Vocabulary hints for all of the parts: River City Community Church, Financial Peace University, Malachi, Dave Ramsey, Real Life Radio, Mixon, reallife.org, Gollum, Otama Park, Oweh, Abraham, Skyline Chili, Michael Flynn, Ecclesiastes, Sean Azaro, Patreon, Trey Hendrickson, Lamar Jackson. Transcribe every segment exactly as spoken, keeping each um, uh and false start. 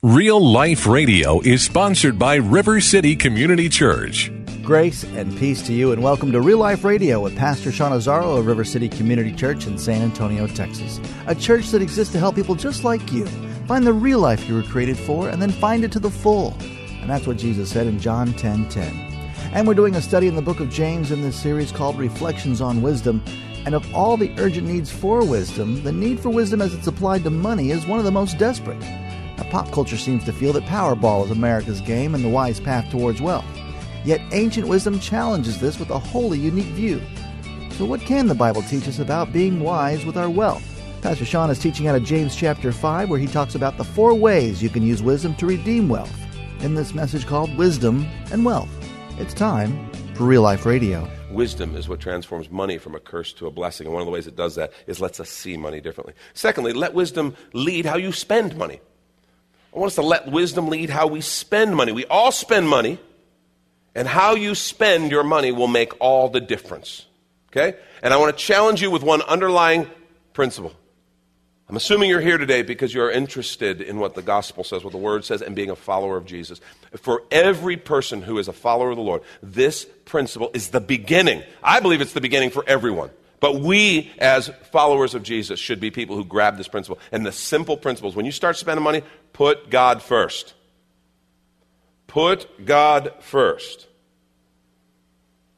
Real Life Radio is sponsored by River City Community Church. Grace and peace to you, and welcome to Real Life Radio with Pastor Sean Azaro of River City Community Church in San Antonio, Texas. A church that exists to help people just like you find the real life you were created for and then find it to the full. And that's what Jesus said in John ten ten. And we're doing a study in the book of James in this series called Reflections on Wisdom. And of all the urgent needs for wisdom, the need for wisdom as it's applied to money is one of the most desperate. Now, pop culture seems to feel that Powerball is America's game and the wise path towards wealth. Yet ancient wisdom challenges this with a wholly unique view. So what can the Bible teach us about being wise with our wealth? Pastor Sean is teaching out of James chapter five, where he talks about the four ways you can use wisdom to redeem wealth in this message called Wisdom and Wealth. It's time for Real Life Radio. Wisdom is what transforms money from a curse to a blessing. And one of the ways it does that is lets us see money differently. Secondly, let wisdom lead how you spend money. I want us to let wisdom lead how we spend money. We all spend money, and how you spend your money will make all the difference, okay? And I want to challenge you with one underlying principle. I'm assuming you're here today because you're interested in what the gospel says, what the word says, and being a follower of Jesus. For every person who is a follower of the Lord, this principle is the beginning. I believe it's the beginning for everyone. But we, as followers of Jesus, should be people who grab this principle. And the simple principles, when you start spending money, put God first. Put God first.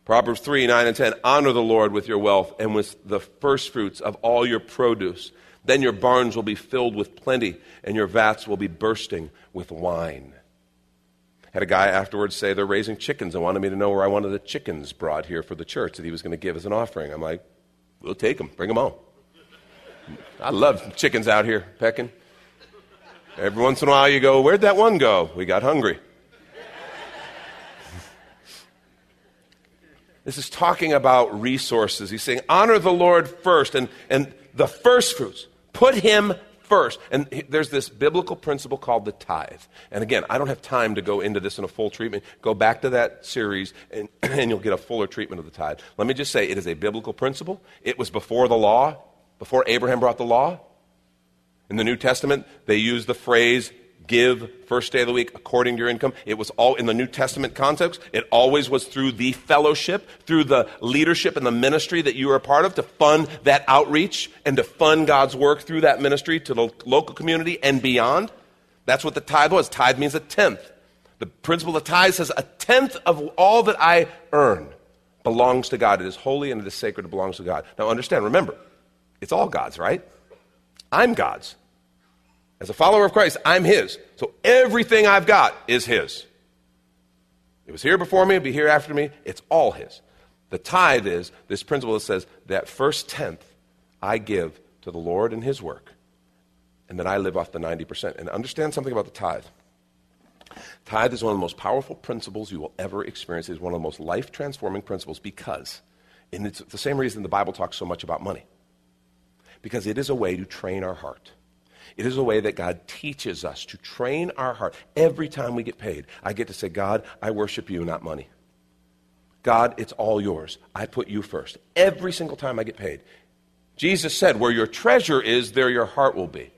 Proverbs three, nine, and ten, honor the Lord with your wealth and with the first fruits of all your produce. Then your barns will be filled with plenty, and your vats will be bursting with wine. Had a guy afterwards say they're raising chickens and wanted me to know where I wanted the chickens brought here for the church that he was going to give as an offering. I'm like, we'll take them. Bring them on. I love chickens out here pecking. Every once in a while you go, where'd that one go? We got hungry. This is talking about resources. He's saying, honor the Lord first and, and the first fruits. Put him first. And there's this biblical principle called the tithe. And again, I don't have time to go into this in a full treatment. Go back to that series and, and you'll get a fuller treatment of the tithe. Let me just say it is a biblical principle. It was before the law, before Abraham brought the law. In the New Testament, they use the phrase, give first day of the week according to your income. It was all in the New Testament context. It always was through the fellowship, through the leadership and the ministry that you were a part of to fund that outreach and to fund God's work through that ministry to the local community and beyond. That's what the tithe was. Tithe means a tenth. The principle of tithe says a tenth of all that I earn belongs to God. It is holy and it is sacred. It belongs to God. Now understand, remember, it's all God's, right? I'm God's. As a follower of Christ, I'm his. So everything I've got is his. It was here before me, it'll be here after me. It's all his. The tithe is this principle that says that first tenth I give to the Lord and his work, and then I live off the ninety percent. And understand something about the tithe. Tithe is one of the most powerful principles you will ever experience. It is one of the most life-transforming principles because, and it's the same reason the Bible talks so much about money, because it is a way to train our heart. It is a way that God teaches us to train our heart. Every time we get paid, I get to say, God, I worship you, not money. God, it's all yours. I put you first. Every single time I get paid. Jesus said, where your treasure is, there your heart will be.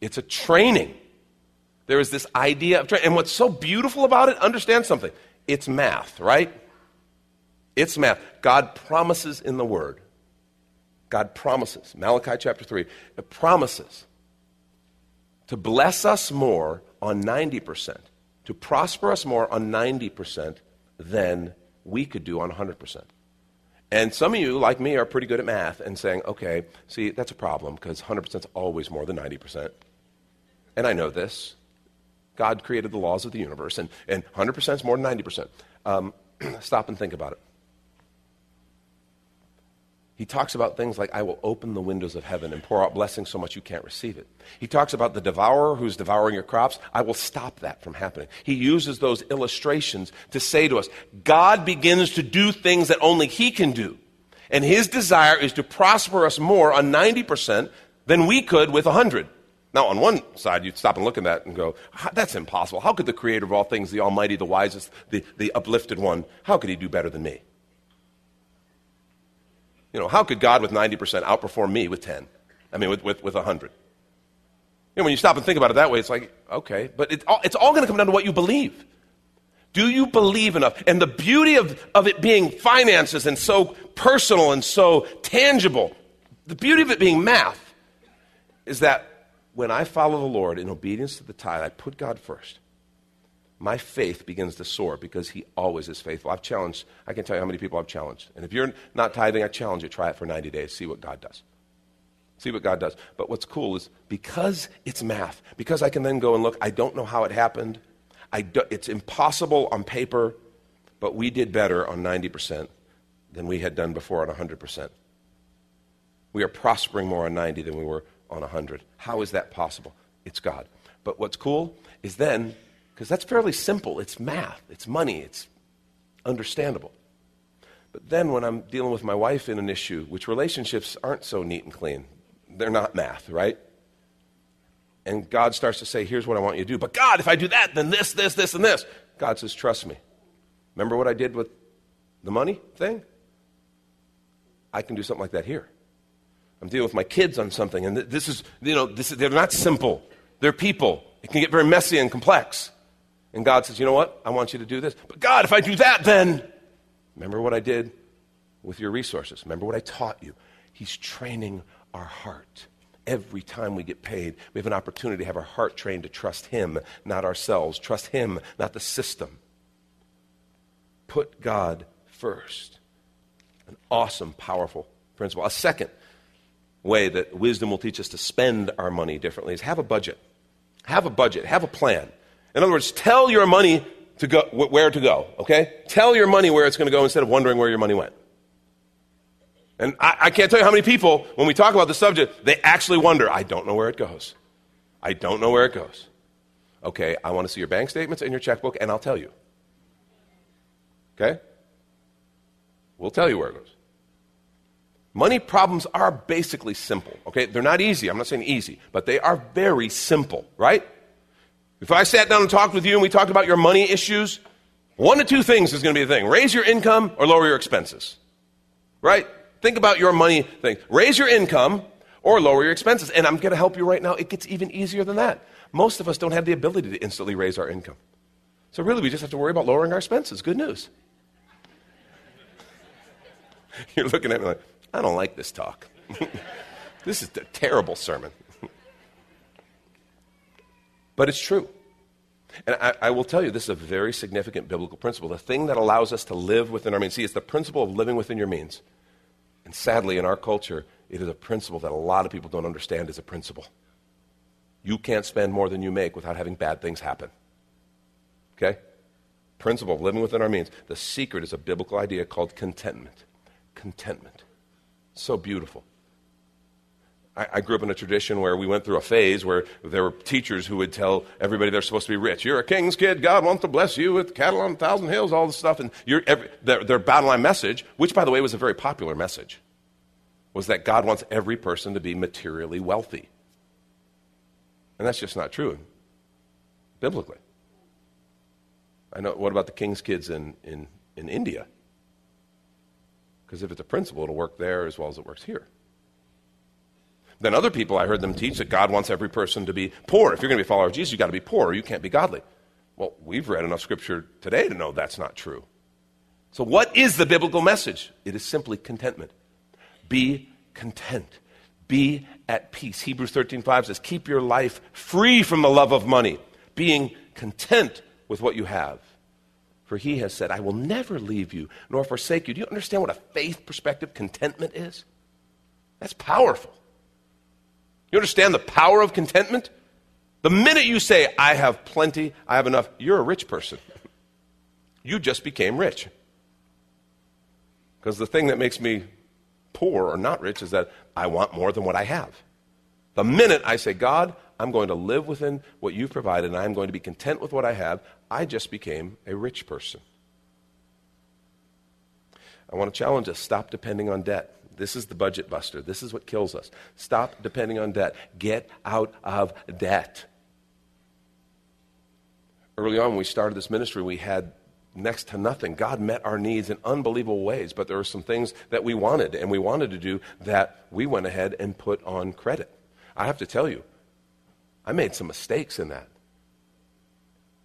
It's a training. There is this idea of training. And what's so beautiful about it, understand something. It's math, right? It's math. God promises in the Word. God promises. Malachi chapter three. It promises to bless us more on ninety percent, to prosper us more on ninety percent than we could do on one hundred percent. And some of you, like me, are pretty good at math and saying, okay, see, that's a problem because one hundred percent is always more than ninety percent. And I know this. God created the laws of the universe, and, and one hundred percent is more than ninety percent. Um, stop and think about it. He talks about things like, I will open the windows of heaven and pour out blessings so much you can't receive it. He talks about the devourer who's devouring your crops. I will stop that from happening. He uses those illustrations to say to us, God begins to do things that only he can do. And his desire is to prosper us more on ninety percent than we could with one hundred. Now, on one side, you'd stop and look at that and go, that's impossible. How could the creator of all things, the almighty, the wisest, the, the uplifted one, how could he do better than me? You know, how could God with ninety percent outperform me with ten? I mean, with, with, with one hundred? You know, when you stop and think about it that way, it's like, okay. But it all, it's all going to come down to what you believe. Do you believe enough? And the beauty of, of it being finances and so personal and so tangible, the beauty of it being math, is that when I follow the Lord in obedience to the tithe, I put God first. My faith begins to soar because he always is faithful. I've challenged, I can tell you how many people I've challenged. And if you're not tithing, I challenge you, try it for ninety days, see what God does. See what God does. But what's cool is because it's math, because I can then go and look, I don't know how it happened. I do, it's impossible on paper, but we did better on ninety percent than we had done before on one hundred percent. We are prospering more on ninety than we were on one hundred. How is that possible? It's God. But what's cool is then, because that's fairly simple. It's math. It's money. It's understandable. But then when I'm dealing with my wife in an issue, which relationships aren't so neat and clean, they're not math, right? And God starts to say, here's what I want you to do. But God, if I do that, then this, this, this, and this. God says, trust me. Remember what I did with the money thing? I can do something like that here. I'm dealing with my kids on something, and this is, you know, this is, they're not simple. They're people. It can get very messy and complex. And God says, you know what? I want you to do this. But God, if I do that, then remember what I did with your resources. Remember what I taught you. He's training our heart. Every time we get paid, we have an opportunity to have our heart trained to trust him, not ourselves. Trust him, not the system. Put God first. An awesome, powerful principle. A second way that wisdom will teach us to spend our money differently is have a budget. Have a budget. Have a plan. In other words, tell your money to go where to go, okay? Tell your money where it's going to go instead of wondering where your money went. And I, I can't tell you how many people, when we talk about this subject, they actually wonder, I don't know where it goes. I don't know where it goes. Okay, I want to see your bank statements and your checkbook, and I'll tell you. Okay? We'll tell you where it goes. Money problems are basically simple, okay? They're not easy. I'm not saying easy, but they are very simple, right? If I sat down and talked with you and we talked about your money issues, one of two things is going to be the thing. Raise your income or lower your expenses, right? Think about your money thing. Raise your income or lower your expenses. And I'm going to help you right now. It gets even easier than that. Most of us don't have the ability to instantly raise our income. So really, we just have to worry about lowering our expenses. Good news. You're looking at me like, I don't like this talk. This is a terrible sermon. But it's true. And I, I will tell you, this is a very significant biblical principle. The thing that allows us to live within our means. See, it's the principle of living within your means. And sadly, in our culture, it is a principle that a lot of people don't understand as a principle. You can't spend more than you make without having bad things happen. Okay? Principle of living within our means. The secret is a biblical idea called contentment. Contentment. So beautiful. I grew up in a tradition where we went through a phase where there were teachers who would tell everybody they're supposed to be rich. You're a king's kid. God wants to bless you with cattle on a thousand hills, all this stuff. And you're every, their, their bottom line message, which, by the way, was a very popular message, was that God wants every person to be materially wealthy. And that's just not true biblically. I know. What about the king's kids in, in, in India? Because if it's a principle, it'll work there as well as it works here. Then other people, I heard them teach that God wants every person to be poor. If you're going to be a follower of Jesus, you've got to be poor or you can't be godly. Well, we've read enough scripture today to know that's not true. So what is the biblical message? It is simply contentment. Be content. Be at peace. Hebrews thirteen five says, keep your life free from the love of money, being content with what you have. For he has said, I will never leave you nor forsake you. Do you understand what a faith perspective contentment is? That's powerful. You understand the power of contentment? The minute you say, I have plenty, I have enough, you're a rich person. You just became rich. Because the thing that makes me poor or not rich is that I want more than what I have. The minute I say, God, I'm going to live within what you've provided, and I'm going to be content with what I have, I just became a rich person. I want to challenge us. Stop depending on debt. This is the budget buster. This is what kills us. Stop depending on debt. Get out of debt. Early on when we started this ministry, we had next to nothing. God met our needs in unbelievable ways, but there were some things that we wanted and we wanted to do that we went ahead and put on credit. I have to tell you, I made some mistakes in that.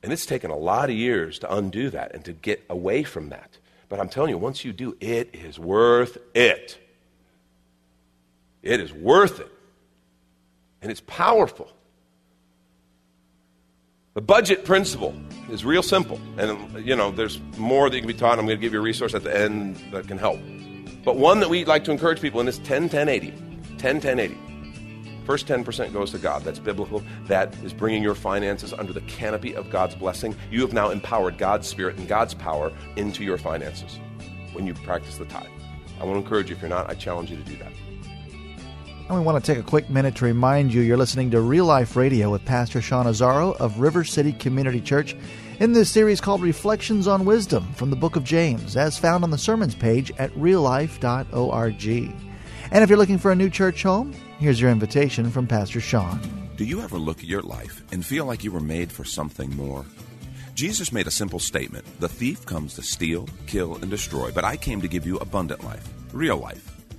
And it's taken a lot of years to undo that and to get away from that. But I'm telling you, once you do, it is worth it. It is worth it. And it's powerful. The budget principle is real simple. And, you know, there's more that you can be taught. I'm going to give you a resource at the end that can help. But one that we like to encourage people in is ten ten eighty. ten ten eighty. First ten percent goes to God. That's biblical. That is bringing your finances under the canopy of God's blessing. You have now empowered God's Spirit and God's power into your finances when you practice the tithe. I want to encourage you. If you're not, I challenge you to do that. And we want to take a quick minute to remind you you're listening to Real Life Radio with Pastor Sean Azaro of River City Community Church in this series called Reflections on Wisdom from the Book of James, as found on the sermons page at real life dot org. And if you're looking for a new church home, here's your invitation from Pastor Sean. Do you ever look at your life and feel like you were made for something more? Jesus made a simple statement. The thief comes to steal, kill, and destroy, but I came to give you abundant life, real life.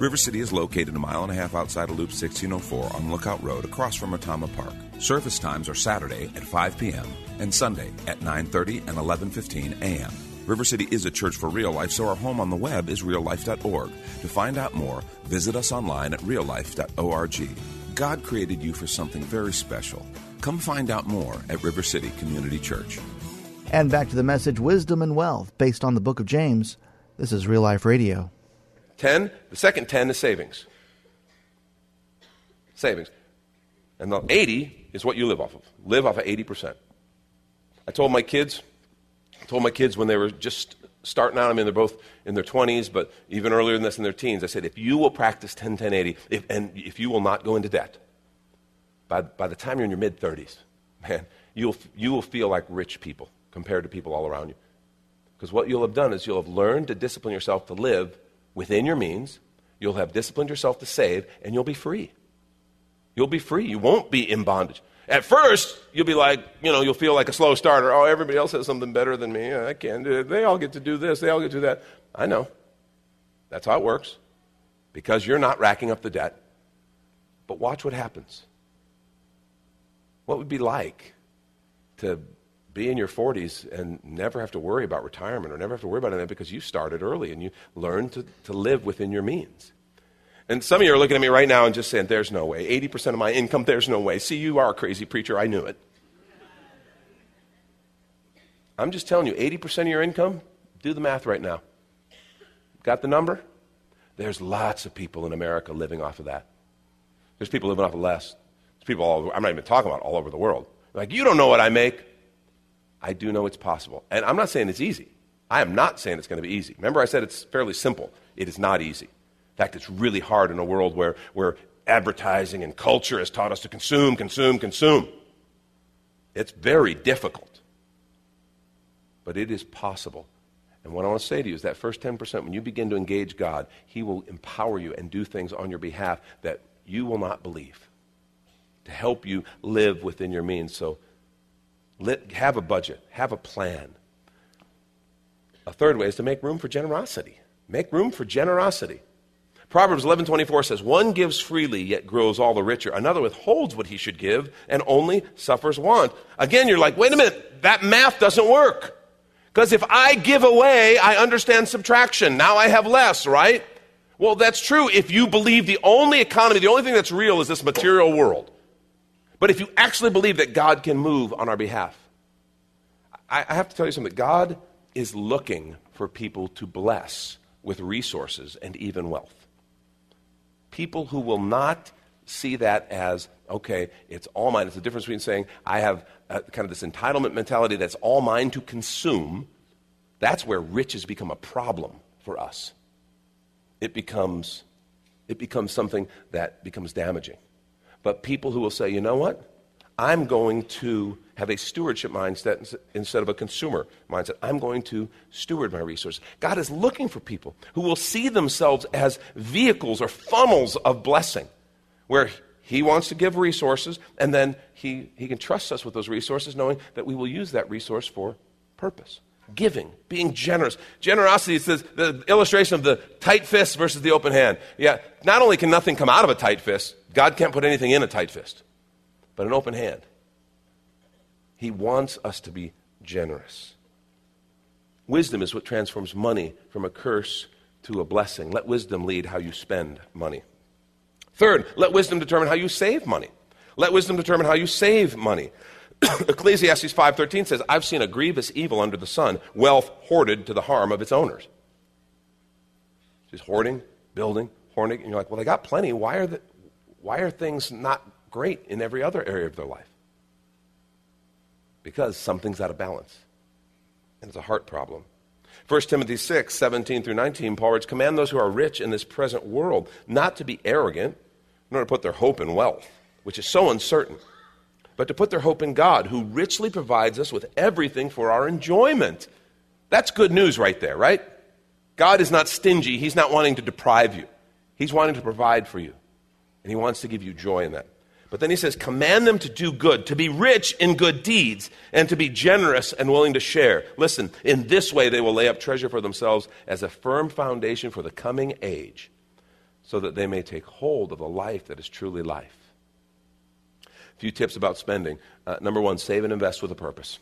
River City is located a mile and a half outside of Loop sixteen oh four on Lookout Road across from Otama Park. Service times are Saturday at five p.m. and Sunday at nine thirty and eleven fifteen a.m. River City is a church for real life, so our home on the web is real life dot org. To find out more, visit us online at real life dot org. God created you for something very special. Come find out more at River City Community Church. And back to the message, Wisdom and Wealth, based on the Book of James. This is Real Life Radio. Ten, the second ten is savings. Savings. And the eighty is what you live off of. Live off of eighty percent. I told my kids, I told my kids when they were just starting out, I mean, they're both in their twenties, but even earlier than this, in their teens, I said, if you will practice ten ten eighty, if, and if you will not go into debt, by, by the time you're in your mid-thirties, man, you'll, you will feel like rich people compared to people all around you. Because what you'll have done is you'll have learned to discipline yourself to live within your means, you'll have disciplined yourself to save, and you'll be free. You'll be free. You won't be in bondage. At first, you'll be like, you know, you'll feel like a slow starter. Oh, everybody else has something better than me. I can't do it. They all get to do this. They all get to do that. I know. That's how it works. Because you're not racking up the debt. But watch what happens. What would it be like to be in your forties and never have to worry about retirement or never have to worry about anything because you started early and you learned to, to live within your means. And some of you are looking at me right now and just saying, there's no way. eighty percent of my income, there's no way. See, you are a crazy preacher. I knew it. I'm just telling you, eighty percent of your income, do the math right now. Got the number? There's lots of people in America living off of that. There's people living off of less. There's people all over, I'm not even talking about all over the world. Like, you don't know what I make. I do know it's possible. And I'm not saying it's easy. I am not saying it's going to be easy. Remember I said it's fairly simple. It is not easy. In fact, it's really hard in a world where, where advertising and culture has taught us to consume, consume, consume. It's very difficult. But it is possible. And what I want to say to you is that first ten percent, when you begin to engage God, He will empower you and do things on your behalf that you will not believe to help you live within your means. So Let, have a budget. Have a plan. A third way is to make room for generosity. Make room for generosity. Proverbs eleven twenty-four says, one gives freely, yet grows all the richer. Another withholds what he should give and only suffers want. Again, you're like, wait a minute, that math doesn't work. Because if I give away, I understand subtraction. Now I have less, right? Well, that's true if you believe the only economy, the only thing that's real is this material world. But if you actually believe that God can move on our behalf, I, I have to tell you something. God is looking for people to bless with resources and even wealth. People who will not see that as, okay, it's all mine. It's the difference between saying I have a, kind of this entitlement mentality that's all mine to consume. That's where riches become a problem for us. It becomes, it becomes something that becomes damaging. But people who will say, you know what? I'm going to have a stewardship mindset instead of a consumer mindset. I'm going to steward my resources. God is looking for people who will see themselves as vehicles or funnels of blessing, where he wants to give resources, and then he, he can trust us with those resources, knowing that we will use that resource for purpose. Giving, being generous. Generosity is the, the illustration of the tight fist versus the open hand. Yeah, not only can nothing come out of a tight fist, God can't put anything in a tight fist, but an open hand. He wants us to be generous. Wisdom is what transforms money from a curse to a blessing. Let wisdom lead how you spend money. Third, let wisdom determine how you save money. Let wisdom determine how you save money. Ecclesiastes five thirteen says, I've seen a grievous evil under the sun, wealth hoarded to the harm of its owners. Just hoarding, building, hoarding, and you're like, well, they got plenty. Why are, the, why are things not great in every other area of their life? Because something's out of balance, and it's a heart problem. First Timothy six, seventeen through nineteen, Paul writes, command those who are rich in this present world not to be arrogant, nor to put their hope in wealth, which is so uncertain, but to put their hope in God, who richly provides us with everything for our enjoyment. That's good news right there, right? God is not stingy. He's not wanting to deprive you. He's wanting to provide for you, and he wants to give you joy in that. But then he says, command them to do good, to be rich in good deeds, and to be generous and willing to share. Listen, in this way they will lay up treasure for themselves as a firm foundation for the coming age, so that they may take hold of a life that is truly life. A few tips about spending. Uh, number one, save and invest with a purpose.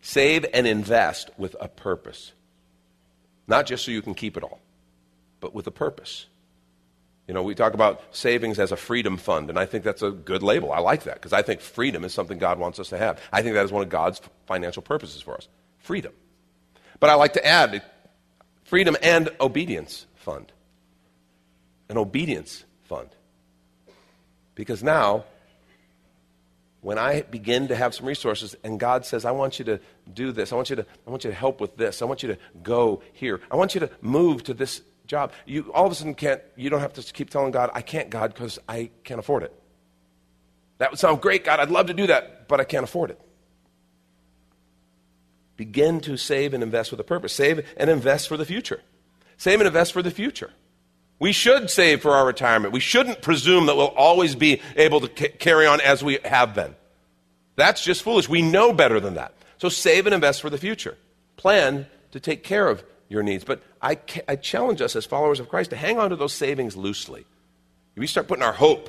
Save and invest with a purpose. Not just so you can keep it all, but with a purpose. You know, we talk about savings as a freedom fund, and I think that's a good label. I like that, because I think freedom is something God wants us to have. I think that is one of God's financial purposes for us, freedom. But I like to add freedom and obedience fund, an obedience fund. Because now, when I begin to have some resources and God says, I want you to do this, I want you to, I want you to help with this, I want you to go here, I want you to move to this job, you all of a sudden can't, you don't have to keep telling God, I can't, God, because I can't afford it. That would sound great, God, I'd love to do that, but I can't afford it. Begin to save and invest with a purpose. Save and invest for the future. Save and invest for the future. We should save for our retirement. We shouldn't presume that we'll always be able to c- carry on as we have been. That's just foolish. We know better than that. So save and invest for the future. Plan to take care of your needs. But I, ca- I challenge us as followers of Christ to hang on to those savings loosely. We start putting our hope,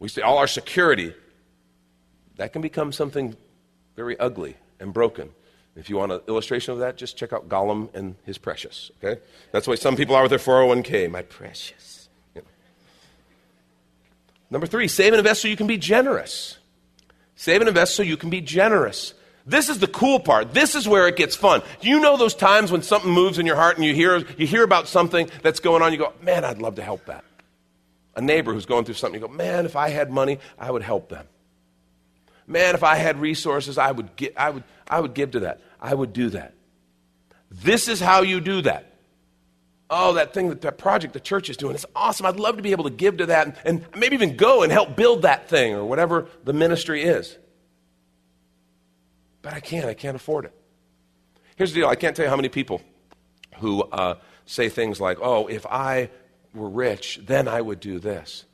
we say all our security, that can become something very ugly and broken. If you want an illustration of that, just check out Gollum and his precious, okay? That's the way some people are with their four oh one k, my precious. You know. Number three, save and invest so you can be generous. Save and invest so you can be generous. This is the cool part. This is where it gets fun. You know those times when something moves in your heart and you hear, you hear about something that's going on, you go, man, I'd love to help that. A neighbor who's going through something, you go, man, if I had money, I would help them. Man, if I had resources, I would get, I would, I would give to that. I would do that. This is how you do that. Oh, that thing, that, that project the church is doing, it's awesome. I'd love to be able to give to that, and, and maybe even go and help build that thing or whatever the ministry is. But I can't. I can't afford it. Here's the deal. I can't tell you how many people who uh, say things like, oh, if I were rich, then I would do this.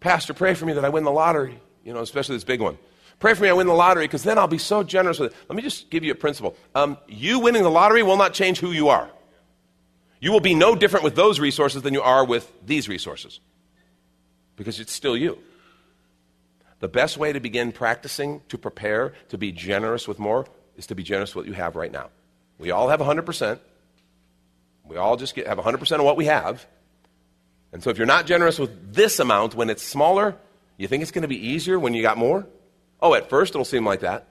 Pastor, pray for me that I win the lottery, you know, especially this big one. Pray for me I win the lottery, because then I'll be so generous with it. Let me just give you a principle. Um, you winning the lottery will not change who you are. You will be no different with those resources than you are with these resources, because it's still you. The best way to begin practicing, to prepare, to be generous with more, is to be generous with what you have right now. We all have one hundred percent. We all just get, have one hundred percent of what we have. And so if you're not generous with this amount when it's smaller, You think it's going to be easier when you got more? Oh, at first it'll seem like that.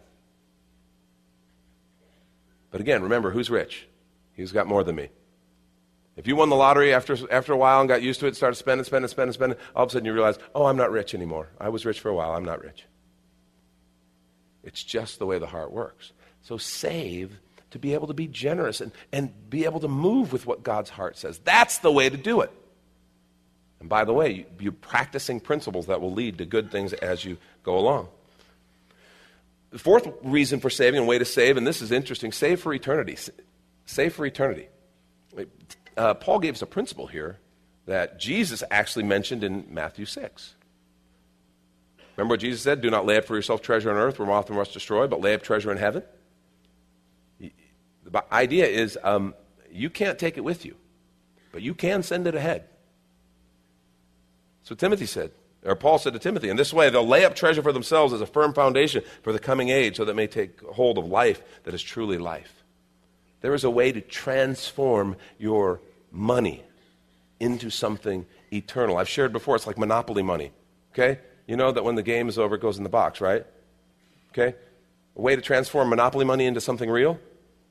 But again, remember, who's rich? He's got more than me. If you won the lottery after after a while and got used to it, started spending, spending, spending, spending, all of a sudden you realize, oh, I'm not rich anymore. I was rich for a while. I'm not rich. It's just the way the heart works. So save to be able to be generous and, and be able to move with what God's heart says. That's the way to do it. And by the way, you, you're practicing principles that will lead to good things as you go along. The fourth reason for saving and way to save, and this is interesting, save for eternity. Save for eternity. Uh, Paul gave us a principle here that Jesus actually mentioned in Matthew six. Remember what Jesus said? Do not lay up for yourself treasure on earth where moth and rust destroy, but lay up treasure in heaven. The idea is um, you can't take it with you, but you can send it ahead. So Timothy said, or Paul said to Timothy, in this way they'll lay up treasure for themselves as a firm foundation for the coming age so that it may take hold of life that is truly life. There is a way to transform your money into something eternal. I've shared before, it's like Monopoly money, okay? You know that when the game is over, it goes in the box, right? Okay? A way to transform Monopoly money into something real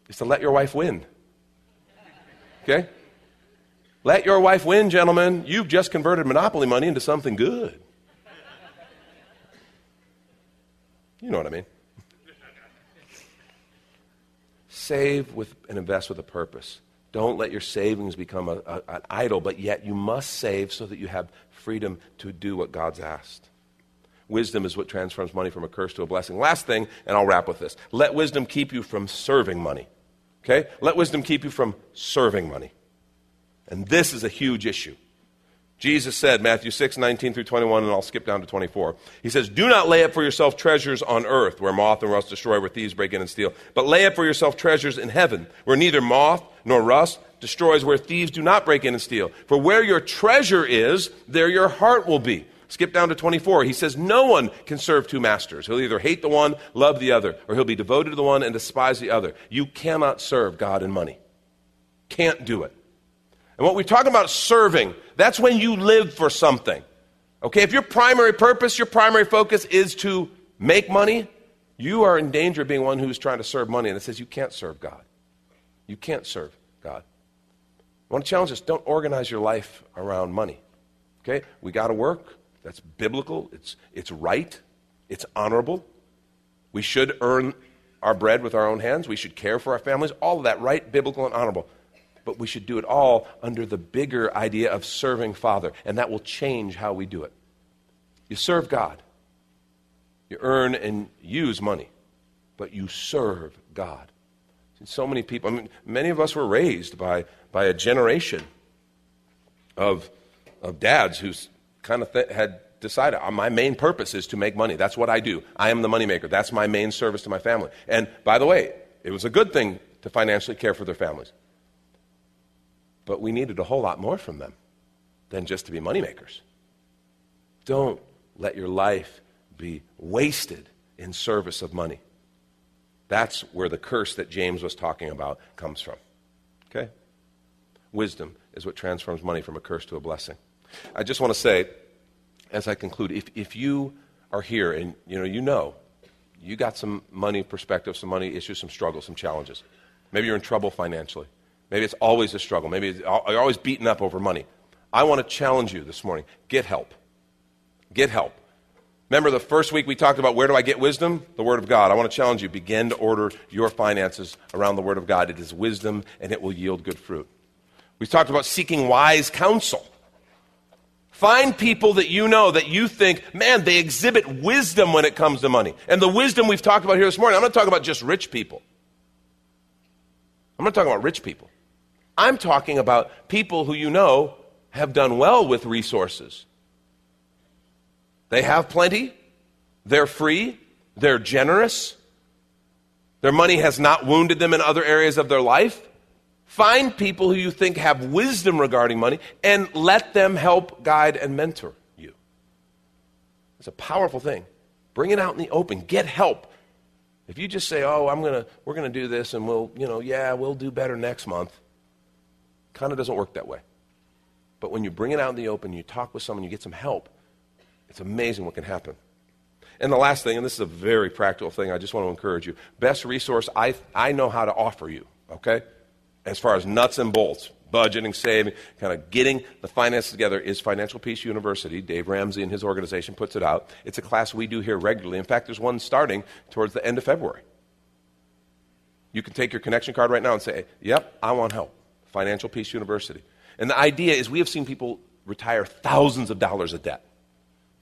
is to let your wife win. Okay? Let your wife win, gentlemen. You've just converted Monopoly money into something good. You know what I mean. Save with and invest with a purpose. Don't let your savings become a, a, an idol, but yet you must save so that you have freedom to do what God's asked. Wisdom is what transforms money from a curse to a blessing. Last thing, and I'll wrap with this. Let wisdom keep you from serving money. Okay? Let wisdom keep you from serving money. And this is a huge issue. Jesus said, Matthew six, nineteen through twenty-one, and I'll skip down to twenty-four. He says, do not lay up for yourself treasures on earth where moth and rust destroy, where thieves break in and steal. But lay up for yourself treasures in heaven where neither moth nor rust destroys, where thieves do not break in and steal. For where your treasure is, there your heart will be. Skip down to twenty-four. He says, no one can serve two masters. He'll either hate the one, love the other, or he'll be devoted to the one and despise the other. You cannot serve God and money. Can't do it. And what we're talking about serving, that's when you live for something. Okay, if your primary purpose, your primary focus is to make money, you are in danger of being one who's trying to serve money. And it says you can't serve God. You can't serve God. I want to challenge us, don't organize your life around money. Okay, we got to work. That's biblical. It's, it's right. It's honorable. We should earn our bread with our own hands. We should care for our families. All of that, right, biblical, and honorable. But we should do it all under the bigger idea of serving Father, and that will change how we do it. You serve God. You earn and use money, but you serve God. So many people, I mean, many of us were raised by, by a generation of, of dads who kind of th- had decided, my main purpose is to make money. That's what I do. I am the moneymaker. That's my main service to my family. And by the way, it was a good thing to financially care for their families. But we needed a whole lot more from them than just to be moneymakers. Don't let your life be wasted in service of money. That's where the curse that James was talking about comes from. Okay? Wisdom is what transforms money from a curse to a blessing. I just want to say, as I conclude, if, if you are here and you know, you know you got some money perspective, some money issues, some struggles, some challenges. Maybe you're in trouble financially. Maybe it's always a struggle. Maybe you're always beaten up over money. I want to challenge you this morning. Get help. Get help. Remember the first week we talked about where do I get wisdom? The Word of God. I want to challenge you. Begin to order your finances around the Word of God. It is wisdom, and it will yield good fruit. We talked about seeking wise counsel. Find people that you know that you think, man, they exhibit wisdom when it comes to money. And the wisdom we've talked about here this morning, I'm not talking about just rich people. I'm not talking about rich people. I'm talking about people who you know have done well with resources. They have plenty. They're free. They're generous. Their money has not wounded them in other areas of their life. Find people who you think have wisdom regarding money and let them help guide and mentor you. It's a powerful thing. Bring it out in the open. Get help. If you just say, oh, I'm gonna, we're going to do this and we'll, you know, yeah, we'll do better next month. Kind of doesn't work that way. But when you bring it out in the open, you talk with someone, you get some help, It's amazing what can happen. And the last thing, and this is a very practical thing, I just want to encourage you. Best resource I, I know how to offer you, okay? As far as nuts and bolts, budgeting, saving, kind of getting the finances together is Financial Peace University. Dave Ramsey and his organization puts it out. It's a class we do here regularly. In fact, there's one starting towards the end of February. You can take your connection card right now and say, yep, I want help. Financial Peace University. And the idea is we have seen people retire thousands of dollars of debt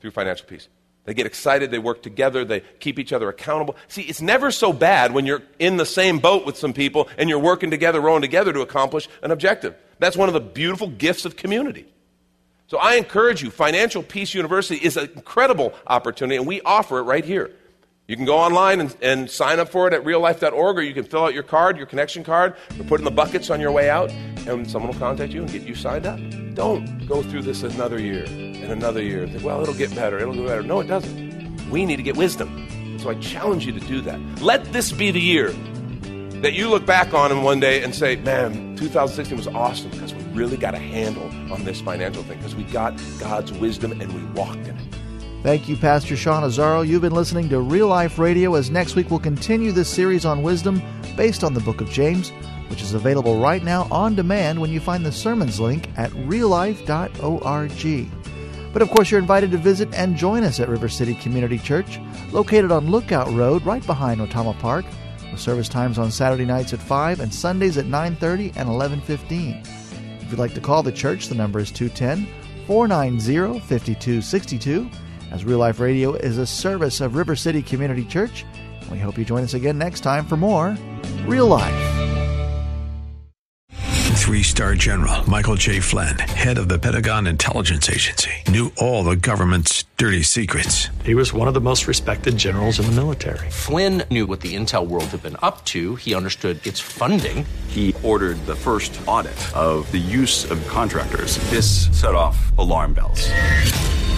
through Financial Peace. They get excited, they work together, they keep each other accountable. See, it's never so bad when you're in the same boat with some people and you're working together, rowing together to accomplish an objective. That's one of the beautiful gifts of community. So I encourage you, Financial Peace University is an incredible opportunity, and we offer it right here. You can go online and, and sign up for it at real life dot org, or you can fill out your card, your connection card, or put in the buckets on your way out, and someone will contact you and get you signed up. Don't go through this another year. And another year, think, well, it'll get better, it'll get better. No, it doesn't. We need to get wisdom. So I challenge you to do that. Let this be the year that you look back on in one day and say, man, two thousand sixteen was awesome because we really got a handle on this financial thing because we got God's wisdom and we walked in it. Thank you, Pastor Sean Azaro. You've been listening to Real Life Radio, as next week we'll continue this series on wisdom based on the book of James, which is available right now on demand when you find the sermons link at real life dot org. But of course, you're invited to visit and join us at River City Community Church, located on Lookout Road, right behind Otama Park, with service times on Saturday nights at five and Sundays at nine thirty and eleven fifteen. If you'd like to call the church, the number is two one zero, four nine zero, five two six two, as Real Life Radio is a service of River City Community Church. We hope you join us again next time for more Real Life. Three-star general Michael J. Flynn, head of the Pentagon Intelligence Agency, knew all the government's dirty secrets. He was one of the most respected generals in the military. Flynn knew what the intel world had been up to. He understood its funding. He ordered the first audit of the use of contractors. This set off alarm bells.